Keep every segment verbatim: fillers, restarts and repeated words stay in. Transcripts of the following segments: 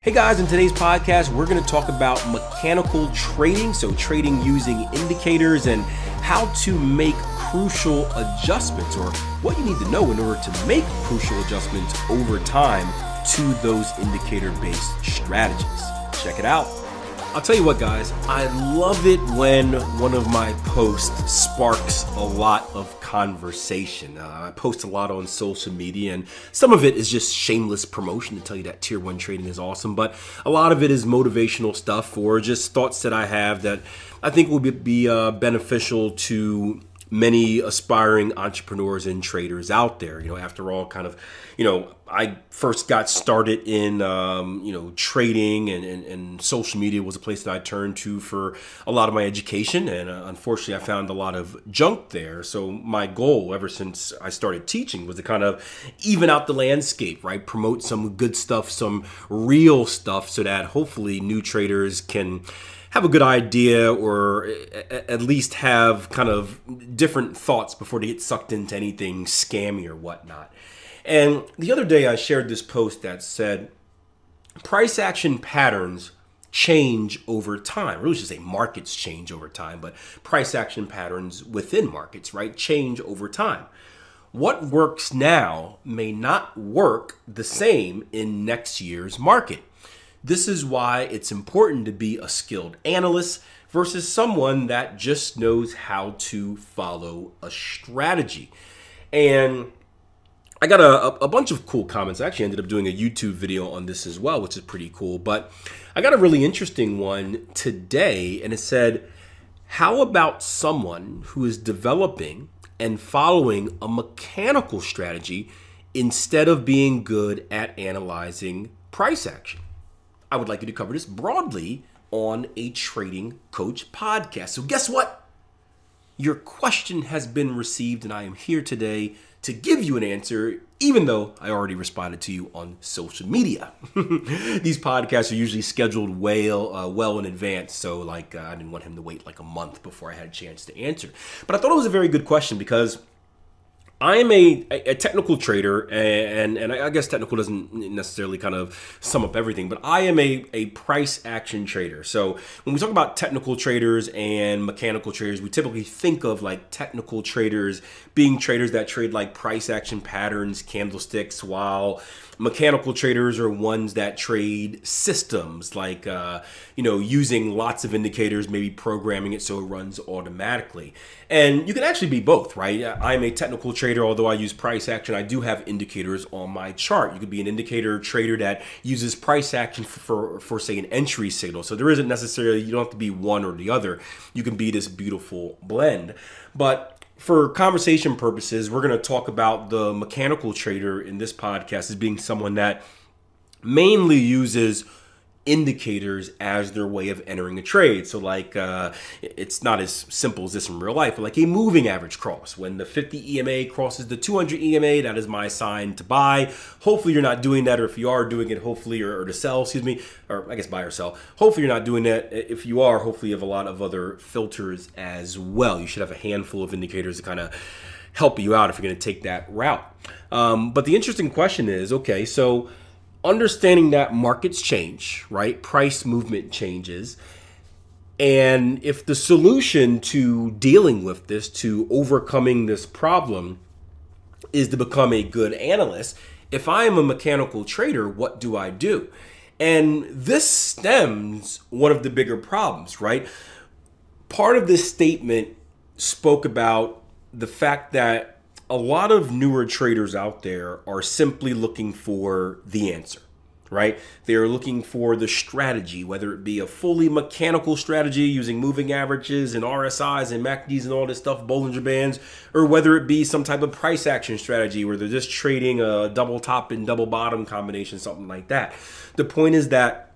Hey guys, in today's podcast, we're going to talk about mechanical trading, so trading using indicators and how to make crucial adjustments, or what you need to know in order to make crucial adjustments over time to those indicator-based strategies. Check it out. I'll tell you what, guys, I love it when one of my posts sparks a lot of conversation. Uh, I post a lot on social media, and some of it is just shameless promotion to tell you that Tier One Trading is awesome, but a lot of it is motivational stuff or just thoughts that I have that I think will be uh, beneficial to many aspiring entrepreneurs and traders out there. You know, after all, kind of, you know, I first got started in, um, you know, trading and, and, and social media was a place that I turned to for a lot of my education. And uh, unfortunately, I found a lot of junk there. So my goal ever since I started teaching was to kind of even out the landscape, right? Promote some good stuff, some real stuff, so that hopefully new traders can have a good idea, or at least have kind of different thoughts before they get sucked into anything scammy or whatnot. And the other day I shared this post that said, price action patterns change over time. I really should say markets change over time, but price action patterns within markets, right, change over time. What works now may not work the same in next year's market. This is why it's important to be a skilled analyst versus someone that just knows how to follow a strategy. And I got a, a bunch of cool comments. I actually ended up doing a YouTube video on this as well, which is pretty cool. But I got a really interesting one today, and it said, how about someone who is developing and following a mechanical strategy instead of being good at analyzing price action? I would like you to cover this broadly on a Trading Coach podcast. So guess what? Your question has been received, and I am here today to give you an answer, even though I already responded to you on social media. These podcasts are usually scheduled well uh, well in advance, so like uh, I didn't want him to wait like a month before I had a chance to answer. But I thought it was a very good question, because I'm a, a technical trader, and, and I guess technical doesn't necessarily kind of sum up everything, but I am a, a price action trader. So when we talk about technical traders and mechanical traders, we typically think of like technical traders being traders that trade like price action patterns, candlesticks, while mechanical traders are ones that trade systems, like, uh, you know, using lots of indicators, maybe programming it so it runs automatically. And you can actually be both, right? I'm a technical trader, although I use price action. I do have indicators on my chart. You could be an indicator trader that uses price action for, for, for say, an entry signal. So there isn't necessarily, you don't have to be one or the other. You can be this beautiful blend. But for conversation purposes, we're going to talk about the mechanical trader in this podcast as being someone that mainly uses indicators as their way of entering a trade. So like, uh, it's not as simple as this in real life, but like a moving average cross. When the fifty E M A crosses the two hundred E M A, that is my sign to buy. Hopefully you're not doing that, or if you are doing it, hopefully, or, or to sell, excuse me, or I guess buy or sell. Hopefully you're not doing that. If you are, hopefully you have a lot of other filters as well. You should have a handful of indicators to kind of help you out if you're going to take that route. Um, but the interesting question is, okay, so understanding that markets change, right? Price movement changes. And if the solution to dealing with this, to overcoming this problem, is to become a good analyst, if I'm a mechanical trader, what do I do? And this stems one of the bigger problems, right? Part of this statement spoke about the fact that a lot of newer traders out there are simply looking for the answer, right? They are looking for the strategy, whether it be a fully mechanical strategy using moving averages and R S Is and M A C Ds and all this stuff, Bollinger Bands, or whether it be some type of price action strategy where they're just trading a double top and double bottom combination, something like that. The point is that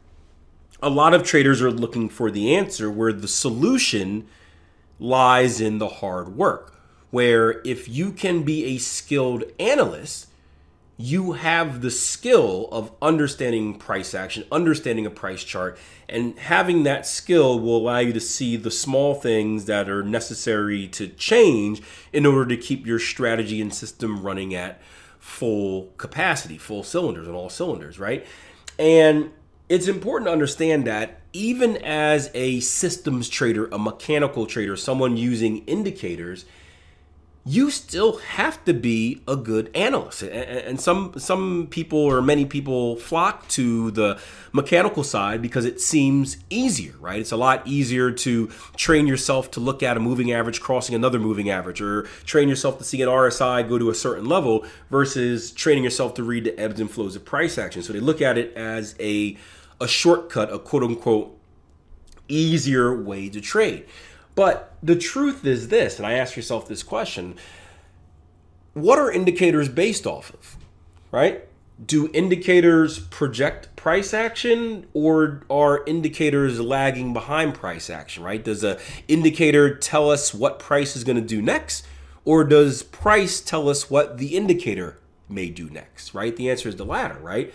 a lot of traders are looking for the answer, where the solution lies in the hard work, where if you can be a skilled analyst, you have the skill of understanding price action, understanding a price chart, and having that skill will allow you to see the small things that are necessary to change in order to keep your strategy and system running at full capacity, full cylinders and all cylinders, right? And it's important to understand that even as a systems trader, a mechanical trader, someone using indicators, you still have to be a good analyst. And some some people, or many people, flock to the mechanical side because it seems easier, right? It's a lot easier to train yourself to look at a moving average crossing another moving average, or train yourself to see an R S I go to a certain level, versus training yourself to read the ebbs and flows of price action. So they look at it as a, a shortcut, a quote unquote easier way to trade. But the truth is this, and I ask yourself this question: what are indicators based off of, right? Do indicators project price action, or are indicators lagging behind price action, right? Does an indicator tell us what price is going to do next, or does price tell us what the indicator may do next, right? The answer is the latter, right?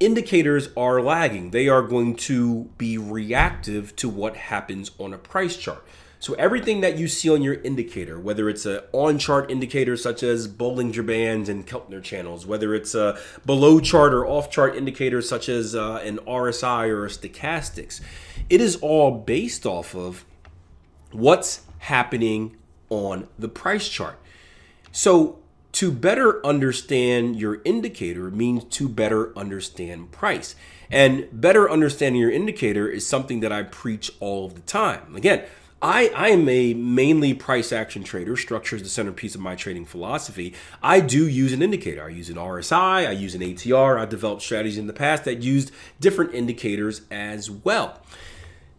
Indicators are lagging. They are going to be reactive to what happens on a price chart. So everything that you see on your indicator, whether it's an on-chart indicator such as Bollinger Bands and Keltner Channels, whether it's a below-chart or off-chart indicator such as uh, an R S I or a stochastics, it is all based off of what's happening on the price chart. So to better understand your indicator means to better understand price. And better understanding your indicator is something that I preach all of the time. Again, I, I am a mainly price action trader. Structure is the centerpiece of my trading philosophy. I do use an indicator. I use an R S I. I use an A T R. I developed strategies in the past that used different indicators as well.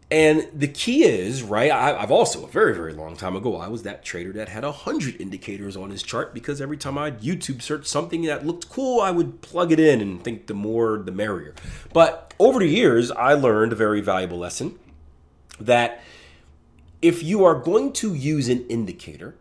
And the key is, right, I, I've also, a very, very long time ago, I was that trader that had one hundred indicators on his chart, because every time I'd YouTube search something that looked cool, I would plug it in and think the more, the merrier. But over the years, I learned a very valuable lesson that if you are going to use an indicator,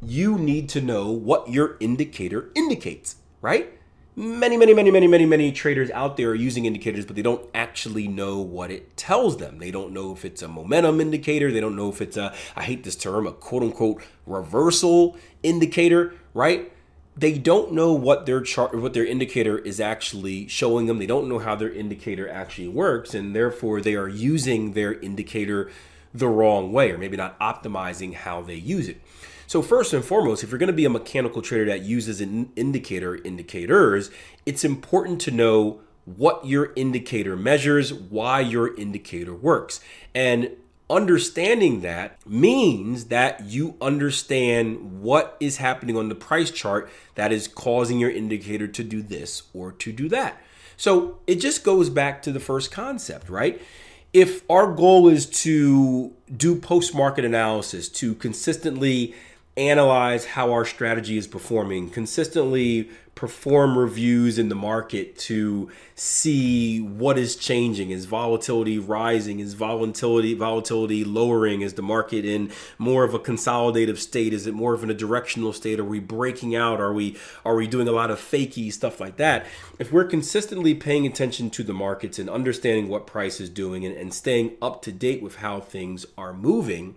you need to know what your indicator indicates, right? Many, many, many, many, many, many traders out there are using indicators, but they don't actually know what it tells them. They don't know if it's a momentum indicator. They don't know if it's a, I hate this term, a quote unquote reversal indicator, right? They don't know what their chart, what their indicator is actually showing them. They don't know how their indicator actually works, and therefore they are using their indicator the wrong way, or maybe not optimizing how they use it. So first and foremost, if you're going to be a mechanical trader that uses an indicator, indicators, it's important to know what your indicator measures, why your indicator works. And understanding that means that you understand what is happening on the price chart that is causing your indicator to do this or to do that. So it just goes back to the first concept, right? If our goal is to do post-market analysis, to consistently analyze how our strategy is performing, consistently perform reviews in the market to see what is changing. Is volatility rising? Is volatility volatility lowering? Is the market in more of a consolidative state? Is it more of in a directional state? Are we breaking out? Are we are we doing a lot of fakey stuff like that? If we're consistently paying attention to the markets and understanding what price is doing and, and staying up to date with how things are moving,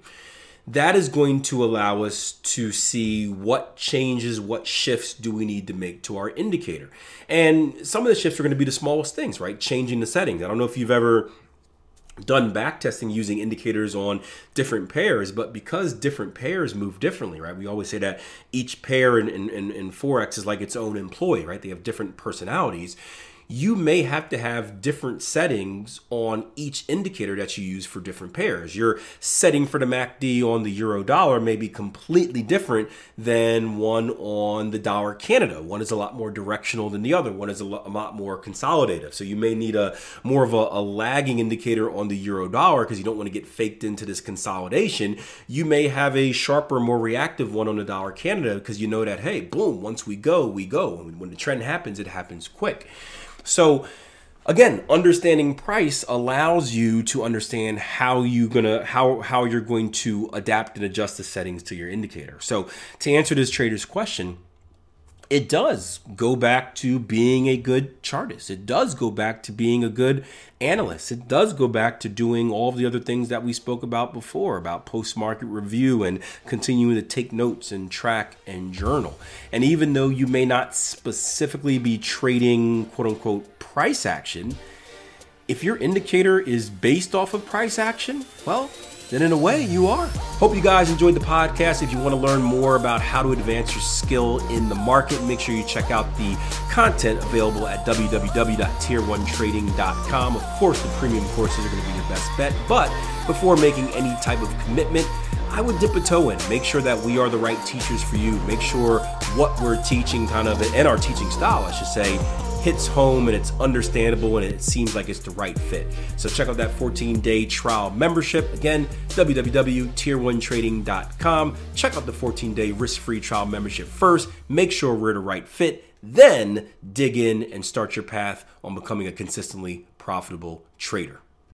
that is going to allow us to see what changes, what shifts do we need to make to our indicator. And some of the shifts are going to be the smallest things, right? Changing the settings. I don't know if you've ever done back testing using indicators on different pairs, but because different pairs move differently, right? We always say that each pair in, in, in, in Forex is like its own employee, right? They have different personalities. You may have to have different settings on each indicator that you use for different pairs. Your setting for the M A C D on the euro dollar may be completely different than one on the dollar Canada. One is a lot more directional than the other. One is a lot more consolidative. So you may need a more of a, a lagging indicator on the euro dollar because you don't want to get faked into this consolidation. You may have a sharper, more reactive one on the dollar Canada because you know that, hey, boom, once we go, we go. And when the trend happens, it happens quick. So Again, understanding price allows you to understand how you gonna how how you're going to adapt and adjust the settings to your indicator. So to answer this trader's question, it does go back to being a good chartist. It does go back to being a good analyst. It does go back to doing all of the other things that we spoke about before, about post-market review and continuing to take notes and track and journal. And even though you may not specifically be trading, quote unquote, price action, if your indicator is based off of price action, well, then in a way you are. Hope you guys enjoyed the podcast. If you want to learn more about how to advance your skill in the market, make sure you check out the content available at w w w dot tier one trading dot com. Of course, the premium courses are going to be your best bet, but before making any type of commitment, I would dip a toe in. Make sure that we are the right teachers for you. Make sure what we're teaching kind of, and our teaching style, I should say, hits home and it's understandable and it seems like it's the right fit. So check out that fourteen day trial membership. Again, w w w dot tier one trading dot com. Check out the fourteen day risk-free trial membership first. Make sure we're the right fit. Then dig in and start your path on becoming a consistently profitable trader.